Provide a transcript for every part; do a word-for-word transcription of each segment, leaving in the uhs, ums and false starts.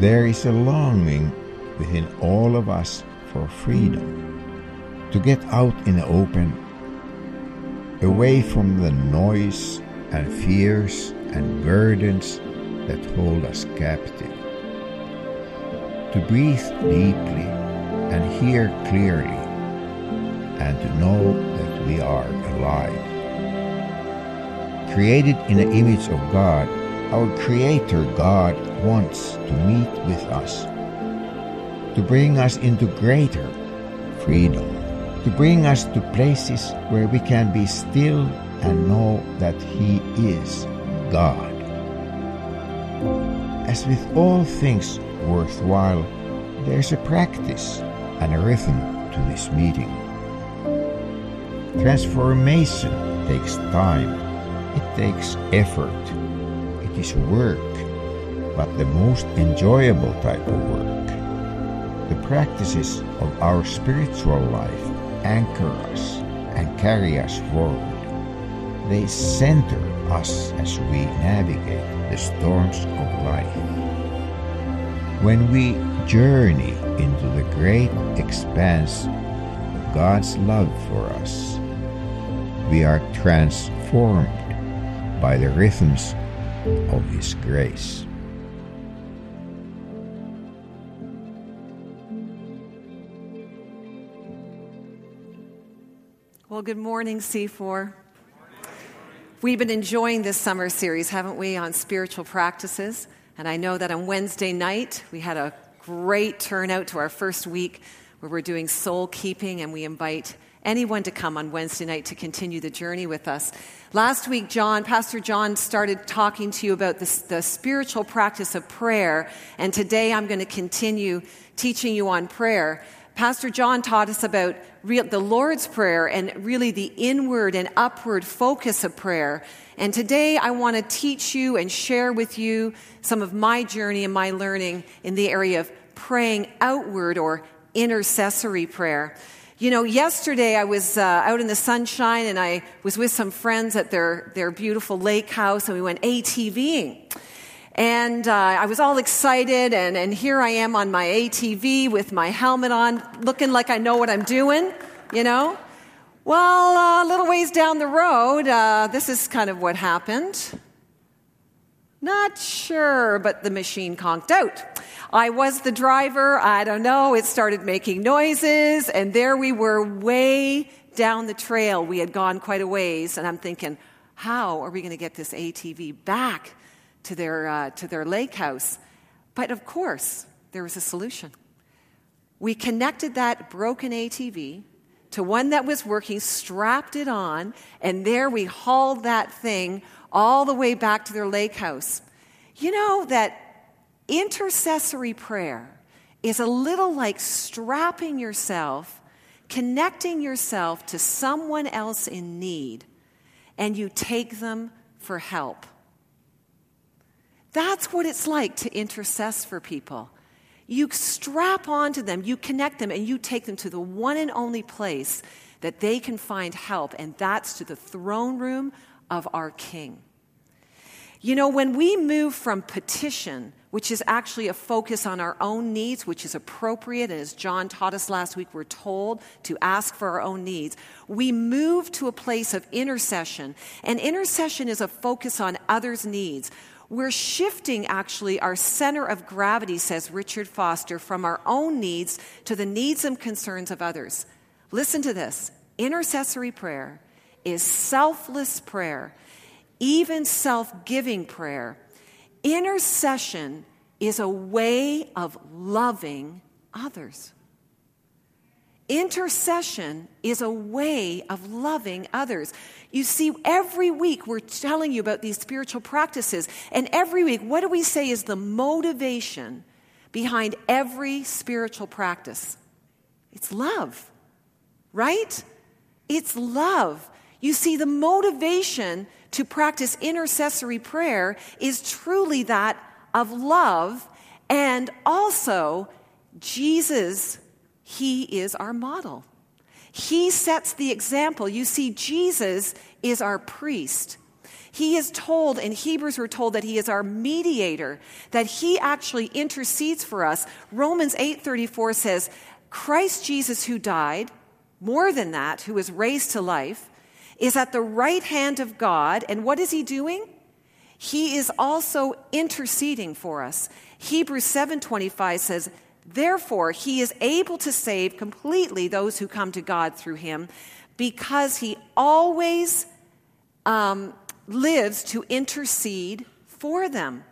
There is a longing within all of us for freedom, to get out in the open, away from the noise and fears and burdens that hold us captive, to breathe deeply and hear clearly, and to know that we are alive. Created in the image of God, our Creator God wants to meet with us, to bring us into greater freedom, to bring us to places where we can be still and know that He is God. As with all things worthwhile, there's a practice and a rhythm to this meeting. Transformation takes time, it takes effort, it is work, but the most enjoyable type of work. The practices of our spiritual life anchor us and carry us forward. They center us as we navigate the storms of life. When we journey into the great expanse of God's love for us, we are transformed by the rhythms of His grace. Well, good morning, C four. We've been enjoying this summer series, haven't we, on spiritual practices? And I know that on Wednesday night, we had a great turnout to our first week where we're doing soul keeping, and we invite anyone to come on Wednesday night to continue the journey with us. Last week, John, Pastor John started talking to you about this, the spiritual practice of prayer, and today I'm going to continue teaching you on prayer. Pastor John taught us about real, the Lord's Prayer and really the inward and upward focus of prayer. And today I want to teach you and share with you some of my journey and my learning in the area of praying outward or intercessory prayer. You know, yesterday I was uh, out in the sunshine and I was with some friends at their, their beautiful lake house, and we went A T Ving. And uh, I was all excited, and, and here I am on my A T V with my helmet on, looking like I know what I'm doing, you know. Well, a uh, little ways down the road, uh, this is kind of what happened. Not sure, but the machine conked out. I was the driver, I don't know, it started making noises, and there we were way down the trail. We had gone quite a ways, and I'm thinking, how are we going to get this A T V back to their uh, to their lake house? But of course, there was a solution. We connected that broken A T V to one that was working, strapped it on, and there we hauled that thing all the way back to their lake house. You know, that intercessory prayer is a little like strapping yourself, connecting yourself to someone else in need, and you take them for help. That's what it's like to intercess for people. You strap onto them, you connect them, and you take them to the one and only place that they can find help, and that's to the throne room of our King. You know, when we move from petition, which is actually a focus on our own needs, which is appropriate, and as John taught us last week, we're told to ask for our own needs, we move to a place of intercession, and intercession is a focus on others' needs. We're shifting, actually, our center of gravity, says Richard Foster, from our own needs to the needs and concerns of others. Listen to this. Intercessory prayer is selfless prayer, even self-giving prayer. Intercession is a way of loving others. Intercession is a way of loving others. You see, every week we're telling you about these spiritual practices, and every week, what do we say is the motivation behind every spiritual practice? It's love, right? It's love. You see, the motivation to practice intercessory prayer is truly that of love, and also Jesus. He is our model. He sets the example. You see, Jesus is our priest. He is told, in Hebrews we're told that he is our mediator, that he actually intercedes for us. Romans eight thirty-four says, Christ Jesus who died, more than that, who was raised to life, is at the right hand of God. And what is he doing? He is also interceding for us. Hebrews seven twenty-five says, therefore, he is able to save completely those who come to God through him, because he always um, lives to intercede for them.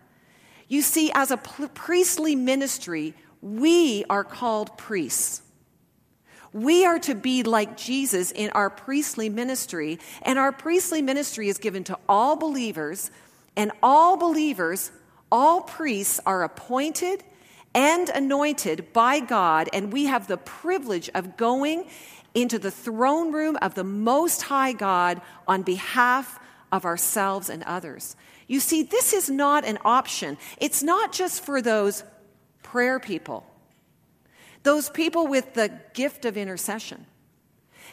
You see, as a priestly ministry, we are called priests. We are to be like Jesus in our priestly ministry, and our priestly ministry is given to all believers, and all believers, all priests are appointed and anointed by God, and we have the privilege of going into the throne room of the Most High God on behalf of ourselves and others. You see, this is not an option. It's not just for those prayer people, those people with the gift of intercession.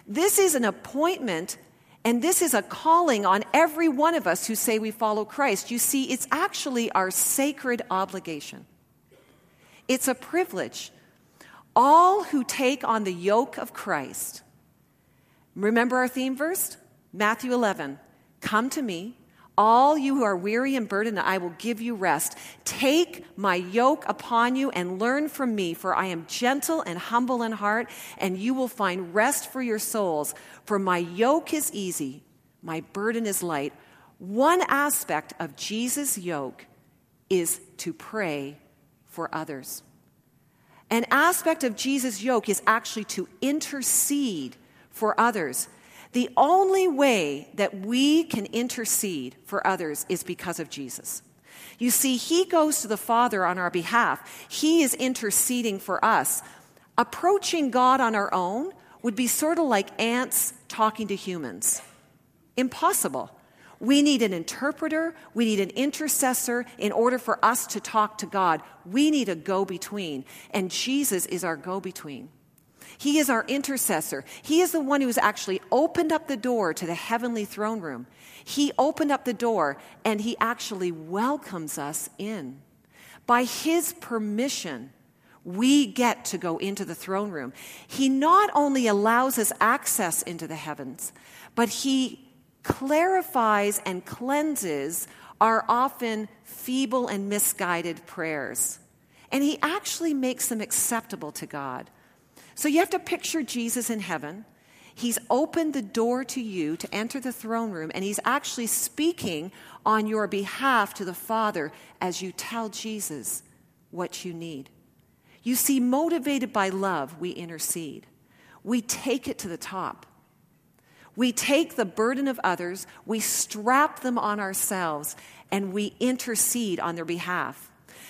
This is an appointment, and this is a calling on every one of us who say we follow Christ. You see, it's actually our sacred obligation. It's a privilege. All who take on the yoke of Christ. Remember our theme verse? Matthew eleven. Come to me, all you who are weary and burdened, I will give you rest. Take my yoke upon you and learn from me, for I am gentle and humble in heart, and you will find rest for your souls. For my yoke is easy, my burden is light. One aspect of Jesus' yoke is to pray for others. An aspect of Jesus' yoke is actually to intercede for others. The only way that we can intercede for others is because of Jesus. You see, he goes to the Father on our behalf. He is interceding for us. Approaching God on our own would be sort of like ants talking to humans. Impossible. We need an interpreter. We need an intercessor in order for us to talk to God. We need a go-between, and Jesus is our go-between. He is our intercessor. He is the one who has actually opened up the door to the heavenly throne room. He opened up the door, and he actually welcomes us in. By his permission, we get to go into the throne room. He not only allows us access into the heavens, but he clarifies and cleanses our often feeble and misguided prayers. And he actually makes them acceptable to God. So you have to picture Jesus in heaven. He's opened the door to you to enter the throne room, and he's actually speaking on your behalf to the Father as you tell Jesus what you need. You see, motivated by love, we intercede. We take it to the top. We take the burden of others, we strap them on ourselves, and we intercede on their behalf.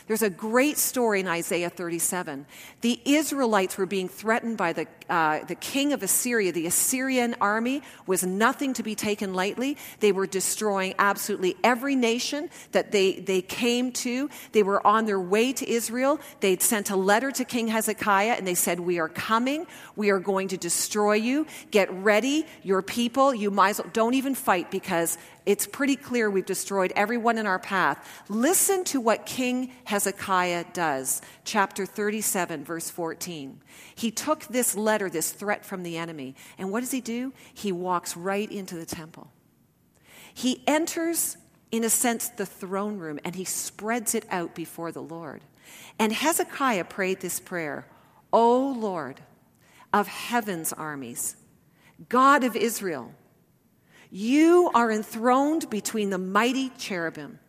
There's a great story in Isaiah thirty-seven. The Israelites were being threatened by the, uh, the king of Assyria. The Assyrian army was nothing to be taken lightly. They were destroying absolutely every nation that they, they came to. They were on their way to Israel. They'd sent a letter to King Hezekiah, and they said, we are coming. We are going to destroy you. Get ready, your people. You might as well don't even fight, because it's pretty clear we've destroyed everyone in our path. Listen to what King Hezekiah does. Chapter thirty-seven, verse fourteen. He took this letter, this threat from the enemy, and what does he do? He walks right into the temple. He enters, in a sense, the throne room, and he spreads it out before the Lord. And Hezekiah prayed this prayer, O Lord of heaven's armies, God of Israel, you are enthroned between the mighty cherubim.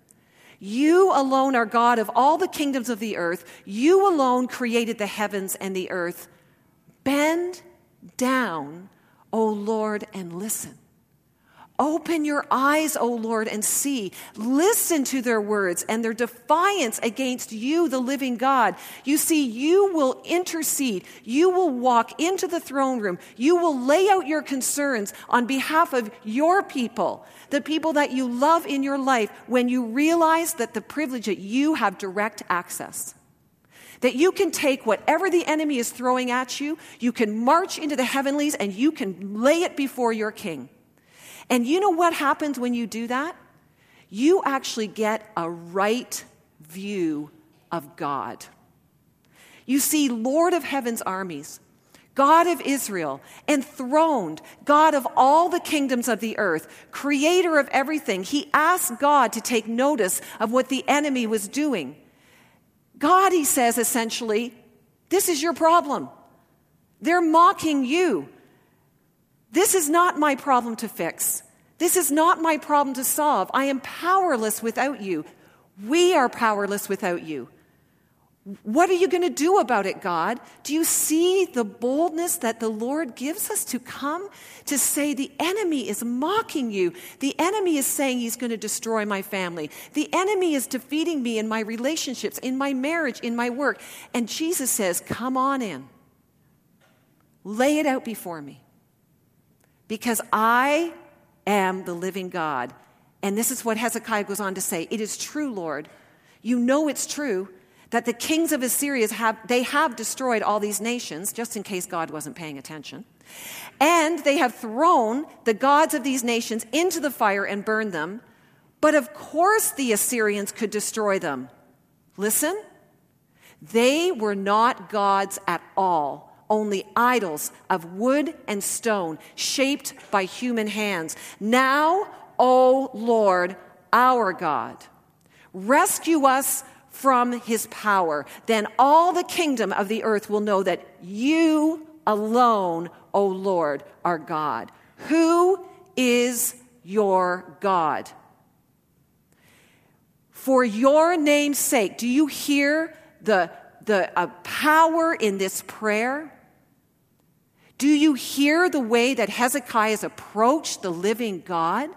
You alone are God of all the kingdoms of the earth. You alone created the heavens and the earth. Bend down, O Lord, and listen. Open your eyes, O Lord, and see. Listen to their words and their defiance against you, the living God. You see, you will intercede. You will walk into the throne room. You will lay out your concerns on behalf of your people, the people that you love in your life, when you realize that the privilege that you have direct access, that you can take whatever the enemy is throwing at you, you can march into the heavenlies, and you can lay it before your king. And you know what happens when you do that? you actually get a right view of God. You see, Lord of heaven's armies, God of Israel, enthroned, God of all the kingdoms of the earth, creator of everything. He asked God to take notice of what the enemy was doing. God, he says, essentially, this is your problem. They're mocking you. This is not my problem to fix. This is not my problem to solve. I am powerless without you. We are powerless without you. What are you going to do about it, God? Do you see the boldness that the Lord gives us to come to say the enemy is mocking you? The enemy is saying he's going to destroy my family. The enemy is defeating me in my relationships, in my marriage, in my work. And Jesus says, come on in. Lay it out before me. Because I am the living God. And this is what Hezekiah goes on to say. It is true, Lord. You know it's true. That the kings of Assyria have, they have destroyed all these nations, just in case God wasn't paying attention. And they have thrown the gods of these nations into the fire and burned them. But of course the Assyrians could destroy them. Listen, they were not gods at all, only idols of wood and stone, shaped by human hands. Now, O Lord, our God, rescue us from his power, then all the kingdom of the earth will know that you alone, O Lord, are God. Who is your God? For your name's sake, do you hear the, the uh, power in this prayer? Do you hear the way that Hezekiah has approached the living God?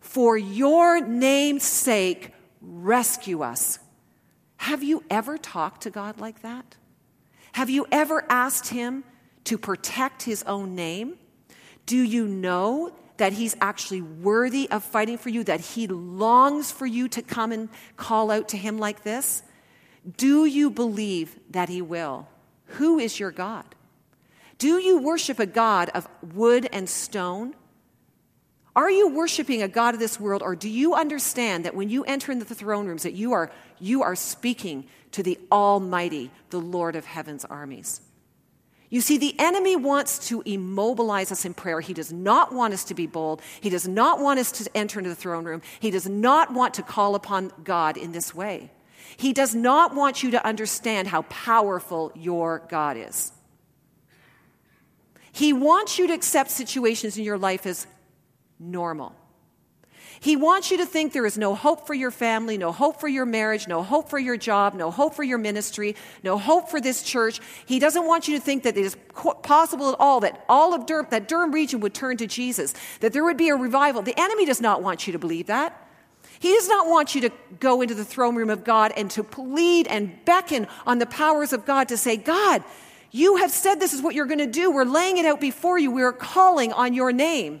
For your name's sake, rescue us. Have you ever talked to God like that? Have you ever asked him to protect his own name? Do you know that he's actually worthy of fighting for you, that he longs for you to come and call out to him like this? Do you believe that he will? Who is your God? Do you worship a God of wood and stone? Are you worshiping a God of this world, or do you understand that when you enter into the throne rooms that you are you are speaking to the Almighty, the Lord of heaven's armies? You see, the enemy wants to immobilize us in prayer. He does not want us to be bold. He does not want us to enter into the throne room. He does not want to call upon God in this way. He does not want you to understand how powerful your God is. He wants you to accept situations in your life as normal. He wants you to think there is no hope for your family, no hope for your marriage, no hope for your job, no hope for your ministry, no hope for this church. He doesn't want you to think that it is possible at all that all of Durham, that Durham region would turn to Jesus, that there would be a revival. The enemy does not want you to believe that. He does not want you to go into the throne room of God and to plead and beckon on the powers of God to say, God, you have said this is what you're going to do. We're laying it out before you. We are calling on your name.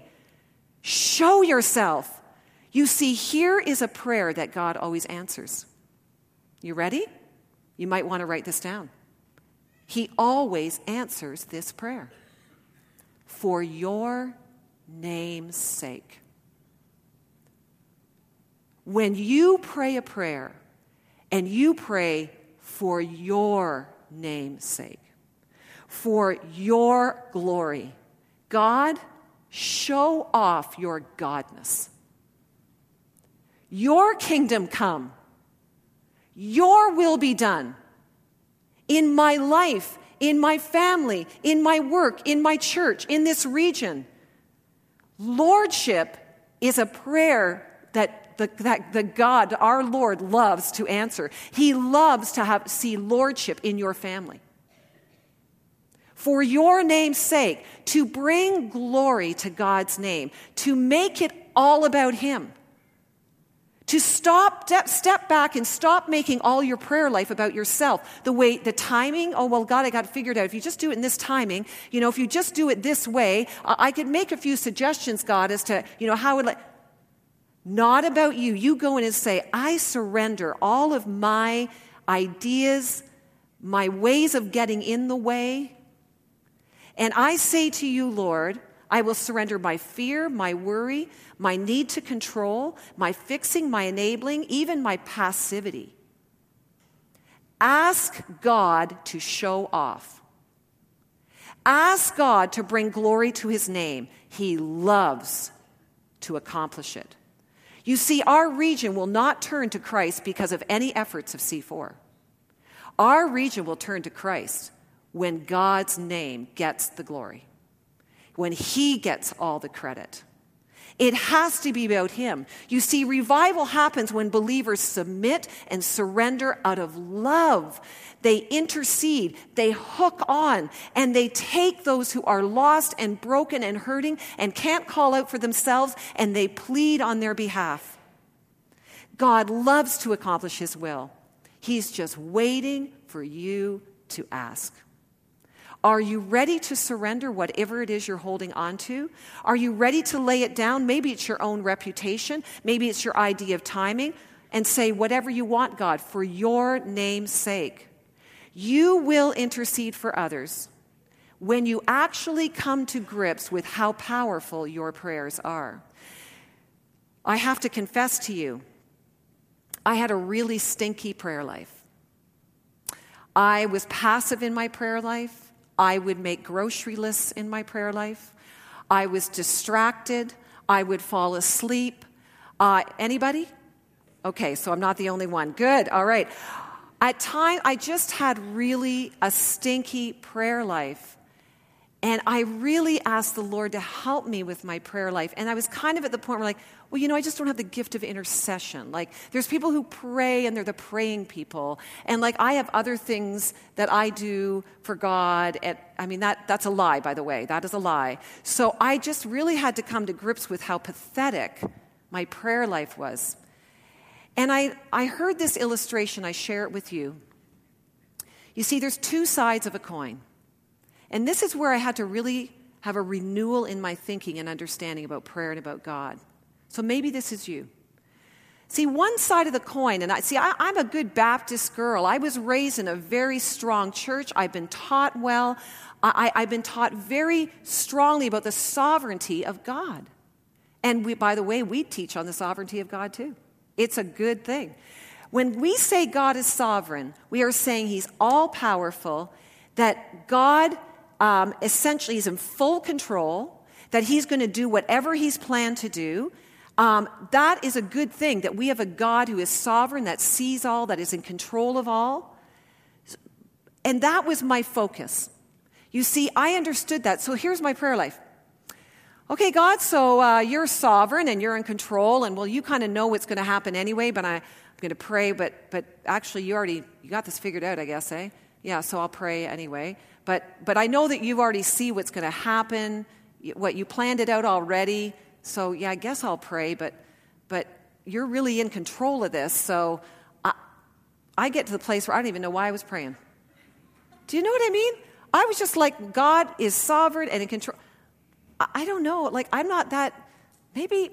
Show yourself. You see, here is a prayer that God always answers. You ready? You might want to write this down. He always answers this prayer. For your name's sake. When you pray a prayer, and you pray for your name's sake, for your glory, God, show off your godness. Your kingdom come. Your will be done. In my life, in my family, in my work, in my church, in this region. Lordship is a prayer that the, that the God, our Lord, loves to answer. He loves to have, see lordship in your family. For your name's sake, to bring glory to God's name, to make it all about him, to stop, step back and stop making all your prayer life about yourself. The way, the timing, oh, well, God, I got it figured out. If you just do it in this timing, you know, if you just do it this way, I could make a few suggestions, God, as to, you know, how would I... Not about you. You go in and say, I surrender all of my ideas, my ways of getting in the way, and I say to you, Lord, I will surrender my fear, my worry, my need to control, my fixing, my enabling, even my passivity. Ask God to show off. Ask God to bring glory to his name. He loves to accomplish it. You see, our region will not turn to Christ because of any efforts of C four. Our region will turn to Christ when God's name gets the glory, when he gets all the credit. It has to be about him. You see, revival happens when believers submit and surrender out of love. They intercede, they hook on, and they take those who are lost and broken and hurting and can't call out for themselves, and they plead on their behalf. God loves to accomplish his will. He's just waiting for you to ask. Are you ready to surrender whatever it is you're holding on to? Are you ready to lay it down? Maybe it's your own reputation. Maybe it's your idea of timing. And say whatever you want, God, for your name's sake. You will intercede for others when you actually come to grips with how powerful your prayers are. I have to confess to you, I had a really stinky prayer life. I was passive in my prayer life. I would make grocery lists in my prayer life. I was distracted. I would fall asleep. Uh, anybody? Okay, so I'm not the only one. Good, all right. At times, I just had really a stinky prayer life, and I really asked the Lord to help me with my prayer life, and I was kind of at the point where like, well, you know, I just don't have the gift of intercession. Like, there's people who pray, and they're the praying people. And, like, I have other things that I do for God. And, I mean, that that's a lie, by the way. That is a lie. So I just really had to come to grips with how pathetic my prayer life was. And I, I heard this illustration. I share it with you. You see, there's two sides of a coin. And this is where I had to really have a renewal in my thinking and understanding about prayer and about God. So maybe this is you. See, one side of the coin, and I see, I, I'm a good Baptist girl. I was raised in a very strong church. I've been taught well. I, I've been taught very strongly about the sovereignty of God. And we, by the way, we teach on the sovereignty of God too. It's a good thing. When we say God is sovereign, we are saying he's all-powerful, that God um, essentially is in full control, that he's going to do whatever he's planned to do. Um, that is a good thing, that we have a God who is sovereign, that sees all, that is in control of all. And that was my focus. You see, I understood that. So here's my prayer life. Okay, God, so uh, you're sovereign and you're in control, and well, you kind of know what's going to happen anyway, but I, I'm going to pray, but but actually you already you got this figured out, I guess, eh? Yeah, so I'll pray anyway. But, but I know that you already see what's going to happen, what you planned it out already. So, yeah, I guess I'll pray, but but you're really in control of this. So I, I get to the place where I don't even know why I was praying. Do you know what I mean? I was just like, God is sovereign and in control. I, I don't know. Like, I'm not that. Maybe,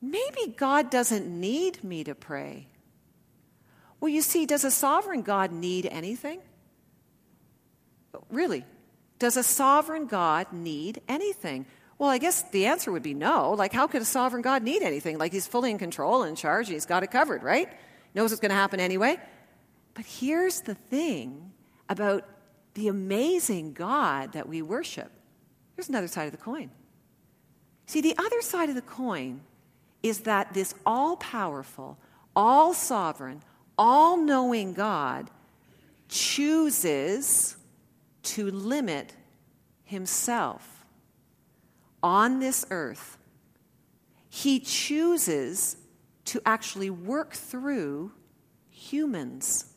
maybe God doesn't need me to pray. Well, you see, does a sovereign God need anything? Really? Does a sovereign God need anything? Well, I guess the answer would be no. Like, how could a sovereign God need anything? Like, he's fully in control and in charge, and he's got it covered, right? Knows what's going to happen anyway. But here's the thing about the amazing God that we worship. There's another side of the coin. See, the other side of the coin is that this all-powerful, all-sovereign, all-knowing God chooses to limit himself on this earth. He chooses to actually work through humans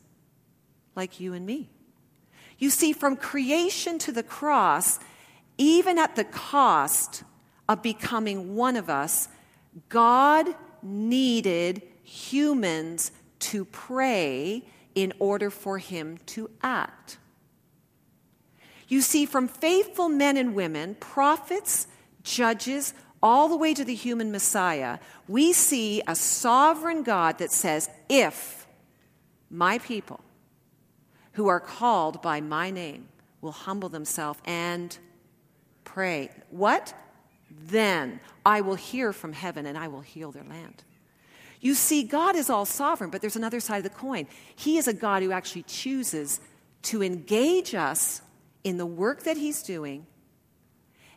like you and me. You see, from creation to the cross, even at the cost of becoming one of us, God needed humans to pray in order for him to act. You see, from faithful men and women, prophets, judges, all the way to the human Messiah, we see a sovereign God that says, if my people who are called by my name will humble themselves and pray. What? then I will hear from heaven and I will heal their land. You see, God is all sovereign, but there's another side of the coin. He is a God who actually chooses to engage us in the work that he's doing,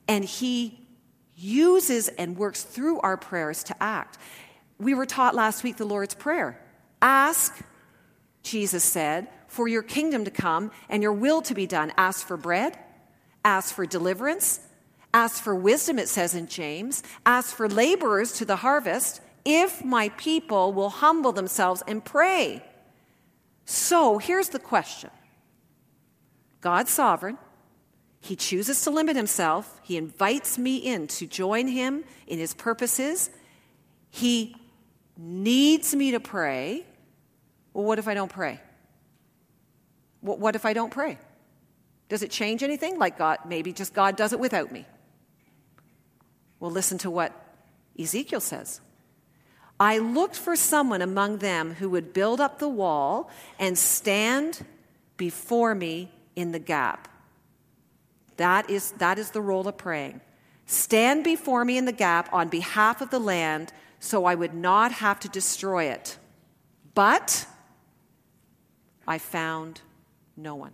and he uses and works through our prayers to act. We were taught last week the Lord's Prayer. Ask, Jesus said, for your kingdom to come and your will to be done. Ask for bread, ask for deliverance, ask for wisdom, it says in James, ask for laborers to the harvest, if my people will humble themselves and pray. So here's the question. God's sovereign. He chooses to limit himself. He invites me in to join him in his purposes. He needs me to pray. Well, what if I don't pray? What, what if I don't pray? Does it change anything? Like God, maybe just God does it without me. Well, listen to what Ezekiel says. I looked for someone among them who would build up the wall and stand before me in the gap. That is, that is the role of praying. Stand before me in the gap on behalf of the land so I would not have to destroy it. But I found no one.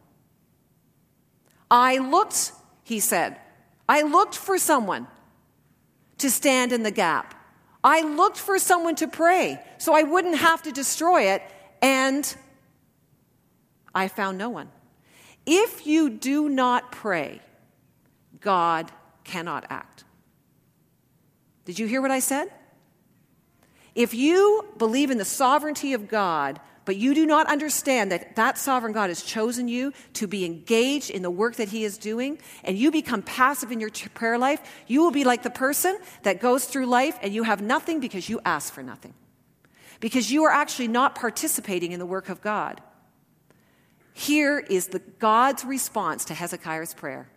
I looked, he said, I looked for someone to stand in the gap. I looked for someone to pray so I wouldn't have to destroy it, and I found no one. If you do not pray, God cannot act. Did you hear what I said? If you believe in the sovereignty of God, but you do not understand that that sovereign God has chosen you to be engaged in the work that he is doing, and you become passive in your prayer life, you will be like the person that goes through life and you have nothing because you ask for nothing. Because you are actually not participating in the work of God. Here is the God's response to Hezekiah's prayer.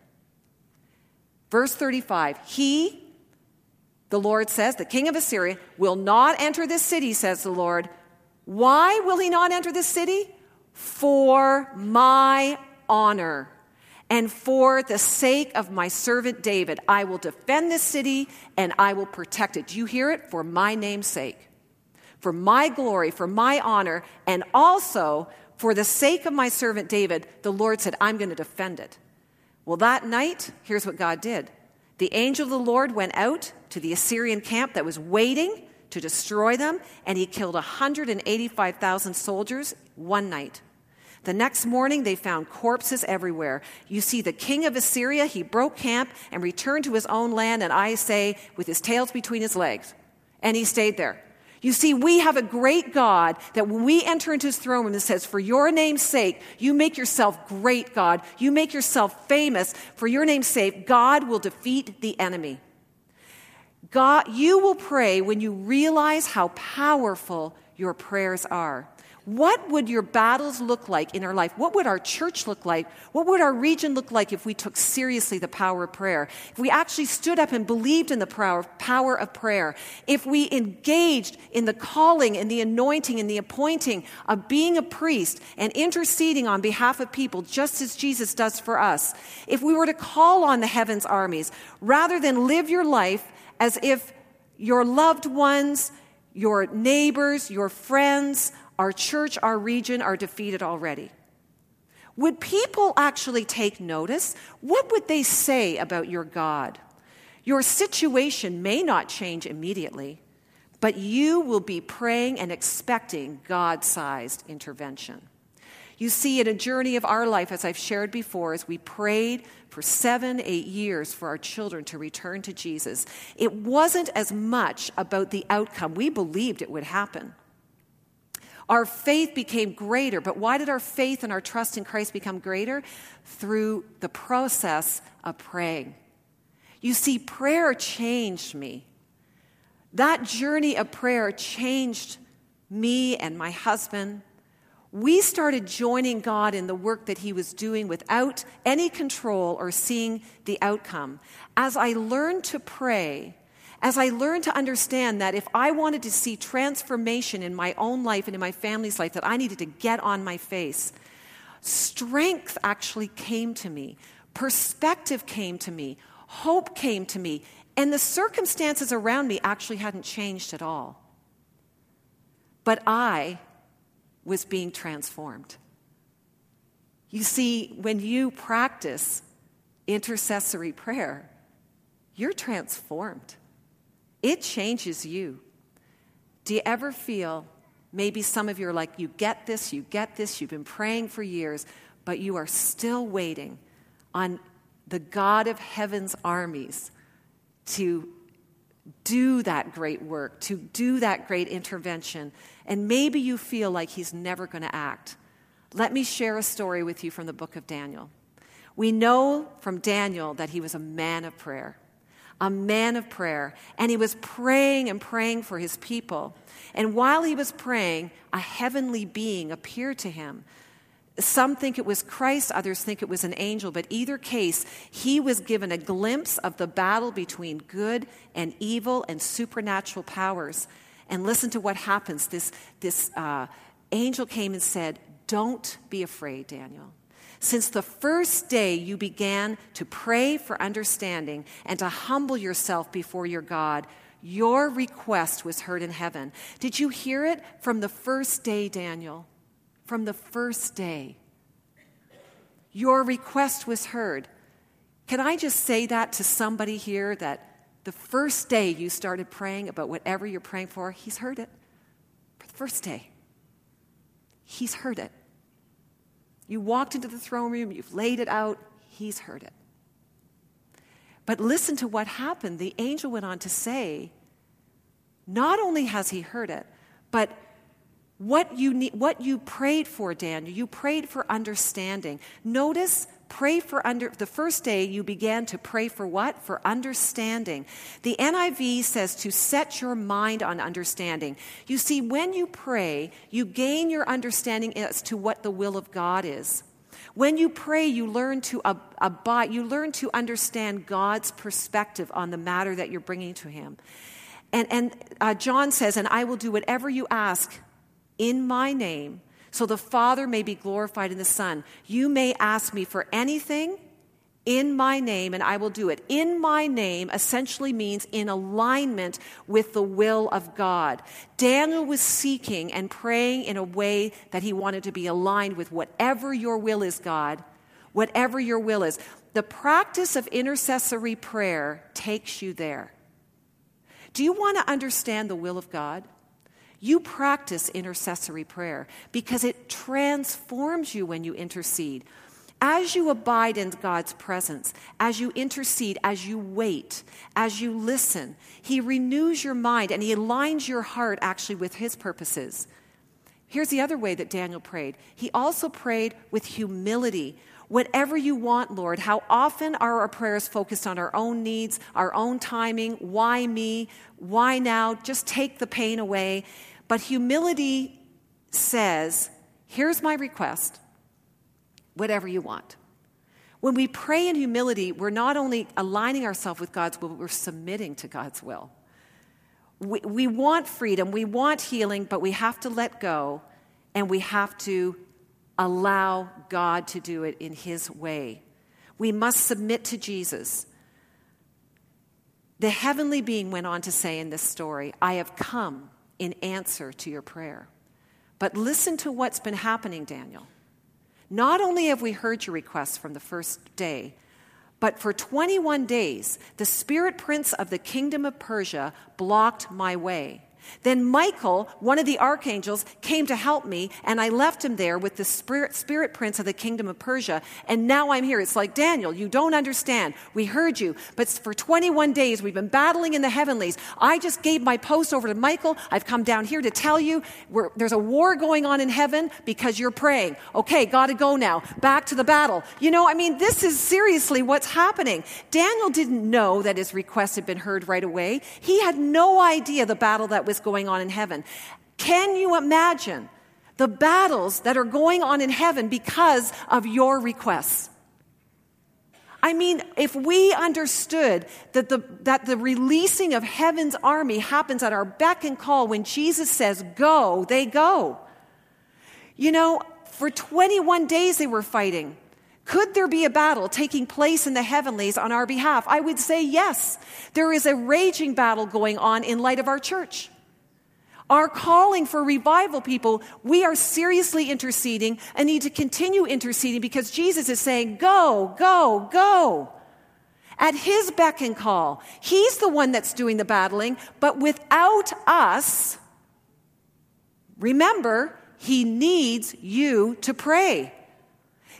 Verse thirty-five, he, the Lord says, the king of Assyria, will not enter this city, says the Lord. Why will he not enter this city? For my honor and for the sake of my servant David. I will defend this city and I will protect it. Do you hear it? For my name's sake, for my glory, for my honor, and also for the sake of my servant David, the Lord said, I'm going to defend it. Well, that night, here's what God did. The angel of the Lord went out to the Assyrian camp that was waiting to destroy them, and he killed one hundred eighty-five thousand soldiers one night. The next morning, they found corpses everywhere. You see, the king of Assyria, he broke camp and returned to his own land, and I say, with his tails between his legs. And he stayed there. You see, we have a great God that when we enter into his throne room and says, for your name's sake, you make yourself great, God. You make yourself famous. For your name's sake, God will defeat the enemy. God, you will pray when you realize how powerful your prayers are. What would your battles look like in our life? What would our church look like? What would our region look like if we took seriously the power of prayer? If we actually stood up and believed in the power of prayer? If we engaged in the calling and the anointing and the appointing of being a priest and interceding on behalf of people just as Jesus does for us? If we were to call on the heaven's armies rather than live your life as if your loved ones, your neighbors, your friends, our church, our region are defeated already. Would people actually take notice? What would they say about your God? Your situation may not change immediately, but you will be praying and expecting God-sized intervention. You see, in a journey of our life, as I've shared before, as we prayed for seven, eight years for our children to return to Jesus, it wasn't as much about the outcome. We believed it would happen. Our faith became greater, but why did our faith and our trust in Christ become greater? Through the process of praying. You see, prayer changed me. That journey of prayer changed me and my husband. We started joining God in the work that he was doing without any control or seeing the outcome. As I learned to pray, as I learned to understand that if I wanted to see transformation in my own life and in my family's life, that I needed to get on my face, strength actually came to me. Perspective came to me. Hope came to me. And the circumstances around me actually hadn't changed at all. But I was being transformed. You see, when you practice intercessory prayer, you're transformed. It changes you. Do you ever feel, maybe some of you are like, you get this, you get this, you've been praying for years, but you are still waiting on the God of heaven's armies to do that great work, to do that great intervention, and maybe you feel like he's never going to act. Let me share a story with you from the book of Daniel. We know from Daniel that he was a man of prayer, a man of prayer, and he was praying and praying for his people. And while he was praying, a heavenly being appeared to him. Some think it was Christ, others think it was an angel, but either case, he was given a glimpse of the battle between good and evil and supernatural powers. And listen to what happens. This, this uh, angel came and said, "Don't be afraid, Daniel. Since the first day you began to pray for understanding and to humble yourself before your God, your request was heard in heaven." Did you hear it? From the first day, Daniel. From the first day, your request was heard. Can I just say that to somebody here, that the first day you started praying about whatever you're praying for, he's heard it. For the first day, he's heard it. You walked into the throne room, you've laid it out, he's heard it. But listen to what happened. The angel went on to say, not only has he heard it, but What you need, what you prayed for, Daniel, you prayed for understanding. Notice, pray for under, the first day you began to pray for what? For understanding. The N I V says to set your mind on understanding. You see, when you pray, you gain your understanding as to what the will of God is. When you pray, you learn to abide, you learn to understand God's perspective on the matter that you're bringing to him. And, and uh, John says, "And I will do whatever you ask in my name, so the Father may be glorified in the Son. You may ask me for anything in my name, and I will do it." In my name essentially means in alignment with the will of God. Daniel was seeking and praying in a way that he wanted to be aligned with whatever your will is, God, whatever your will is. The practice of intercessory prayer takes you there. Do you want to understand the will of God? You practice intercessory prayer because it transforms you when you intercede. As you abide in God's presence, as you intercede, as you wait, as you listen, he renews your mind and he aligns your heart actually with his purposes. Here's the other way that Daniel prayed. He also prayed with humility. Whatever you want, Lord. How often are our prayers focused on our own needs, our own timing? Why me? Why now? Just take the pain away. But humility says, here's my request, whatever you want. When we pray in humility, we're not only aligning ourselves with God's will, but we're submitting to God's will. We, we want freedom, we want healing, but we have to let go, and we have to allow God to do it in his way. We must submit to Jesus. The heavenly being went on to say in this story, "I have come in answer to your prayer." But listen to what's been happening, Daniel. Not only have we heard your request from the first day, but for twenty-one days, the spirit prince of the kingdom of Persia blocked my way. Then Michael, one of the archangels, came to help me, and I left him there with the spirit, spirit prince of the kingdom of Persia, and now I'm here. It's like, Daniel, you don't understand. We heard you, but for twenty-one days we've been battling in the heavenlies. I just gave my post over to Michael. I've come down here to tell you we're, there's a war going on in heaven because you're praying. Okay, gotta go now. Back to the battle. You know, I mean, this is seriously what's happening. Daniel didn't know that his request had been heard right away. He had no idea the battle that was going on in heaven. Can you imagine the battles that are going on in heaven because of your requests? I mean, if we understood that the that the releasing of heaven's army happens at our beck and call, when Jesus says go, they go. You know, for twenty-one days they were fighting. Could there be a battle taking place in the heavenlies on our behalf? I would say yes. There is a raging battle going on in light of our church. Our calling for revival, people, we are seriously interceding and need to continue interceding because Jesus is saying, go, go, go. At his beck and call, he's the one that's doing the battling, but without us, remember, he needs you to pray.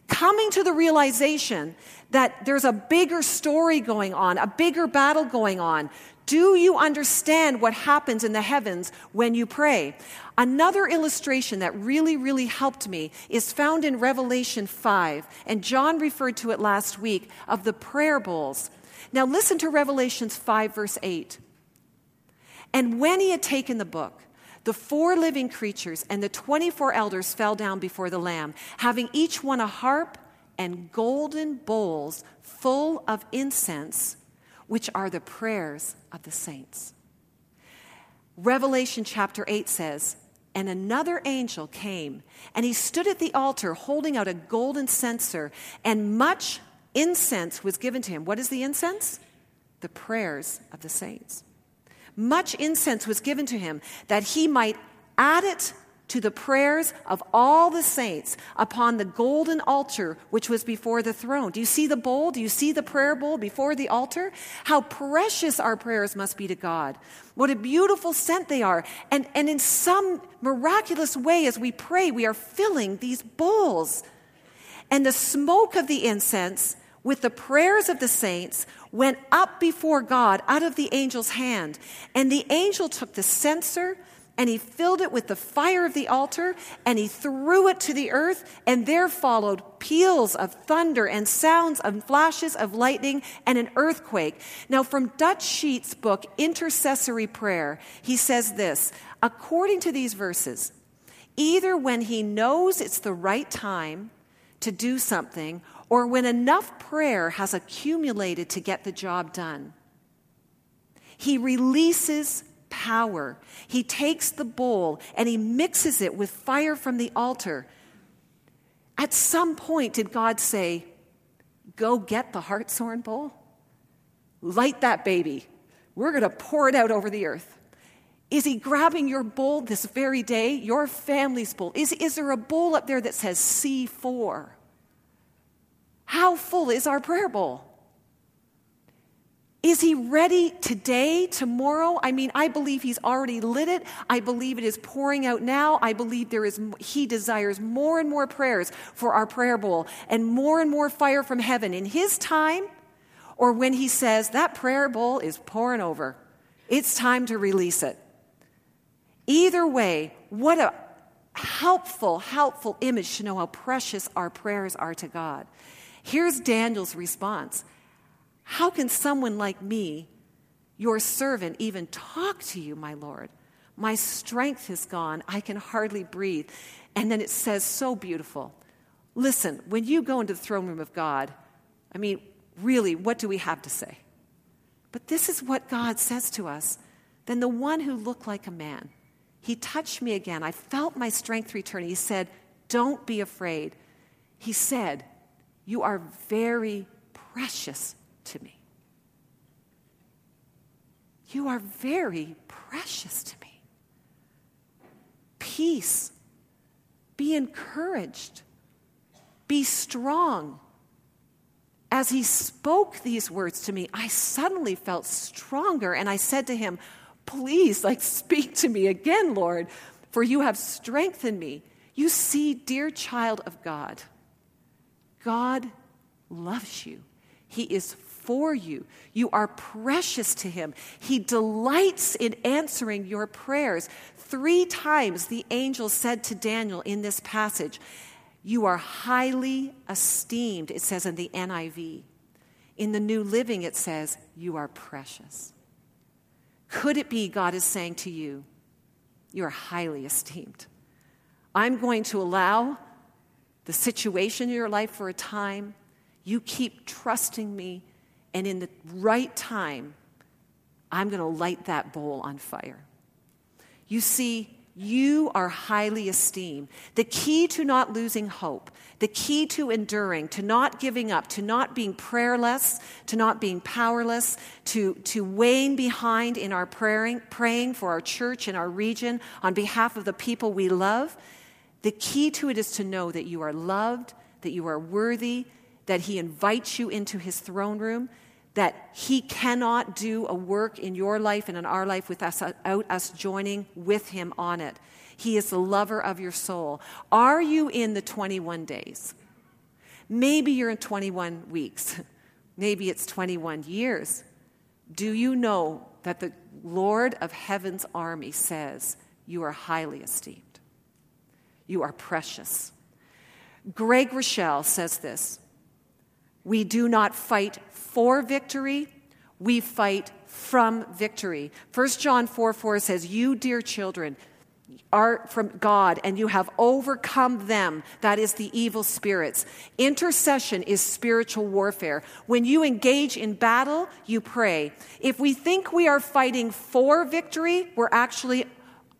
Coming to the realization that there's a bigger story going on, a bigger battle going on. Do you understand what happens in the heavens when you pray? Another illustration that really, really helped me is found in Revelation five, and John referred to it last week, of the prayer bowls. Now listen to Revelation five, verse eight. And when he had taken the book, the four living creatures and the twenty-four elders fell down before the Lamb, having each one a harp and golden bowls full of incense, which are the prayers of the saints. Revelation chapter eight says, and another angel came, and he stood at the altar holding out a golden censer, and much incense was given to him. What is the incense? The prayers of the saints. Much incense was given to him that he might add it to the prayers of all the saints upon the golden altar which was before the throne. Do you see the bowl? Do you see the prayer bowl before the altar? How precious our prayers must be to God. What a beautiful scent they are. And, and in some miraculous way, as we pray, we are filling these bowls. And the smoke of the incense with the prayers of the saints went up before God out of the angel's hand. And the angel took the censer, and he filled it with the fire of the altar, and he threw it to the earth, and there followed peals of thunder and sounds and flashes of lightning and an earthquake. Now, from Dutch Sheet's book, Intercessory Prayer, he says this, according to these verses, either when he knows it's the right time to do something, or when enough prayer has accumulated to get the job done, he releases power. He takes the bowl and he mixes it with fire from the altar. At some point, did God say, go get the hartshorn bowl? Light that baby. We're going to pour it out over the earth. Is he grabbing your bowl this very day, your family's bowl? Is, is there a bowl up there that says C four? How full is our prayer bowl? Is he ready today, tomorrow? I mean, I believe he's already lit it. I believe it is pouring out now. I believe there is. He desires more and more prayers for our prayer bowl and more and more fire from heaven in his time, or when he says, that prayer bowl is pouring over. It's time to release it. Either way, what a helpful, helpful image to know how precious our prayers are to God. Here's Daniel's response. How can someone like me, your servant, even talk to you, my Lord? My strength is gone. I can hardly breathe. And then it says, so beautiful. Listen, when you go into the throne room of God, I mean, really, what do we have to say? But this is what God says to us. Then the one who looked like a man, he touched me again. I felt my strength returning. He said, don't be afraid. He said, you are very precious to me. You are very precious to me. Peace. Be encouraged. Be strong. As he spoke these words to me, I suddenly felt stronger, and I said to him, please, like, speak to me again, Lord, for you have strengthened me. You see, dear child of God, God loves you. He is for you. You are precious to him. He delights in answering your prayers. Three times the angel said to Daniel in this passage, you are highly esteemed, it says in the N I V. In the New Living, it says, you are precious. Could it be God is saying to you, you are highly esteemed? I'm going to allow the situation in your life for a time. You keep trusting me, and in the right time, I'm going to light that bowl on fire. You see, You are highly esteemed. The key to not losing hope, the key to enduring, to not giving up, to not being prayerless, to not being powerless, to, to weighing behind in our praying, praying for our church and our region on behalf of the people we love, the key to it is to know that you are loved, that you are worthy, that he invites you into his throne room, that he cannot do a work in your life and in our life with us, without us joining with him on it. He is the lover of your soul. Are you in the twenty-one days? Maybe you're in twenty-one weeks. Maybe it's twenty-one years. Do you know that the Lord of Heaven's army says you are highly esteemed? You are precious. Greg Rochelle says this: we do not fight for victory, we fight from victory. First John four four says, you, dear children, are from God, and you have overcome them, that is the evil spirits. Intercession is spiritual warfare. When you engage in battle, you pray. If we think we are fighting for victory, we're actually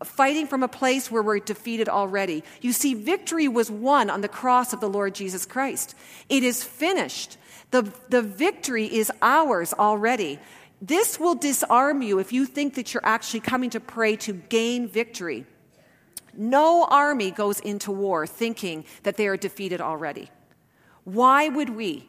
fighting from a place where we're defeated already. You see, victory was won on the cross of the Lord Jesus Christ. It is finished. The, the victory is ours already. This will disarm you if you think that you're actually coming to pray to gain victory. No army goes into war thinking that they are defeated already. Why would we?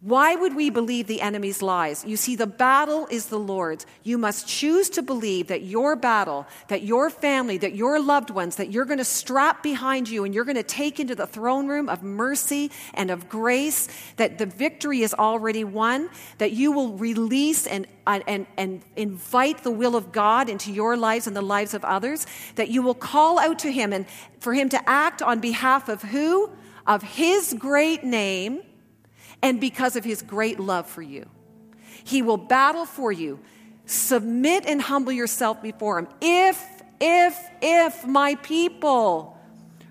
Why would we believe the enemy's lies? You see, the battle is the Lord's. You must choose to believe that your battle, that your family, that your loved ones, that you're going to strap behind you and you're going to take into the throne room of mercy and of grace, that the victory is already won, that you will release and and and invite the will of God into your lives and the lives of others, that you will call out to him and for him to act on behalf of who? Of his great name. And because of his great love for you, he will battle for you. Submit and humble yourself before him. If, if, if my people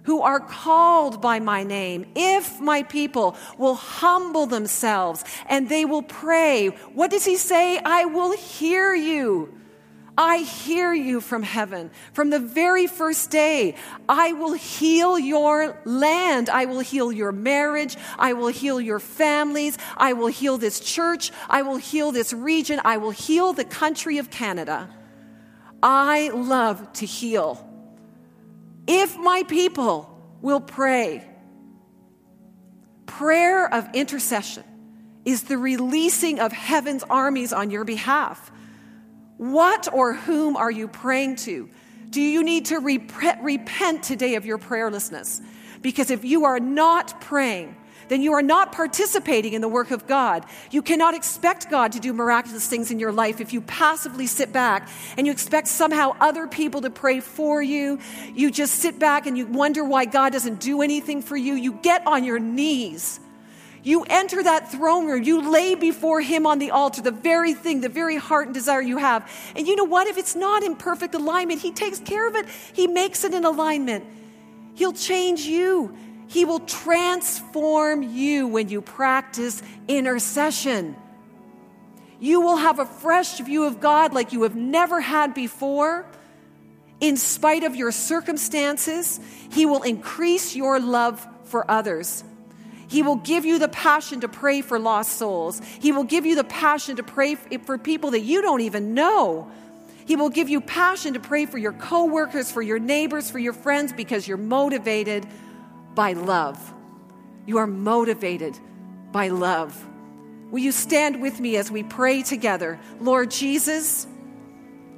who are called by my name, if my people will humble themselves and they will pray, what does he say? I will hear you. I hear you from heaven. From the very first day, I will heal your land. I will heal your marriage. I will heal your families. I will heal this church. I will heal this region. I will heal the country of Canada. I love to heal. If my people will pray, prayer of intercession is the releasing of heaven's armies on your behalf. What or whom are you praying to? Do you need to rep- repent today of your prayerlessness? Because if you are not praying, then you are not participating in the work of God. You cannot expect God to do miraculous things in your life if you passively sit back and you expect somehow other people to pray for you. You just sit back and you wonder why God doesn't do anything for you. You get on your knees. You enter that throne room. You lay before him on the altar the very thing, the very heart and desire you have. And you know what? If it's not in perfect alignment, he takes care of it. He makes it in alignment. He'll change you. He will transform you when you practice intercession. You will have a fresh view of God like you have never had before. In spite of your circumstances, he will increase your love for others. He will give you the passion to pray for lost souls. He will give you the passion to pray for people that you don't even know. He will give you passion to pray for your coworkers, for your neighbors, for your friends, because you're motivated by love. You are motivated by love. Will you stand with me as we pray together? Lord Jesus,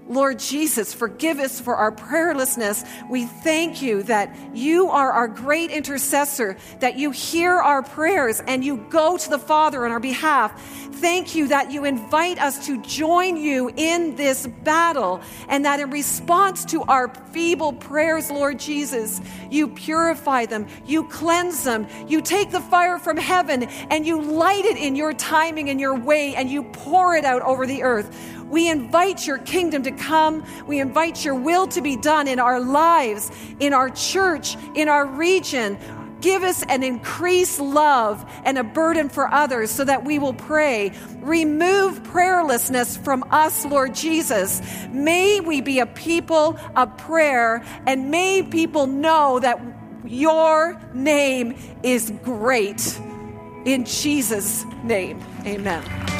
Lord Jesus, forgive us for our prayerlessness. We thank you that you are our great intercessor, that you hear our prayers and you go to the Father on our behalf. Thank you that you invite us to join you in this battle, and that in response to our feeble prayers, Lord Jesus, you purify them, you cleanse them, you take the fire from heaven and you light it in your timing and your way, and you pour it out over the earth. We invite your kingdom to come. We invite your will to be done in our lives, in our church, in our region, Give us an increased love and a burden for others so that we will pray. Remove prayerlessness from us, Lord Jesus. May we be a people of prayer, and may people know that your name is great. In Jesus' name, amen.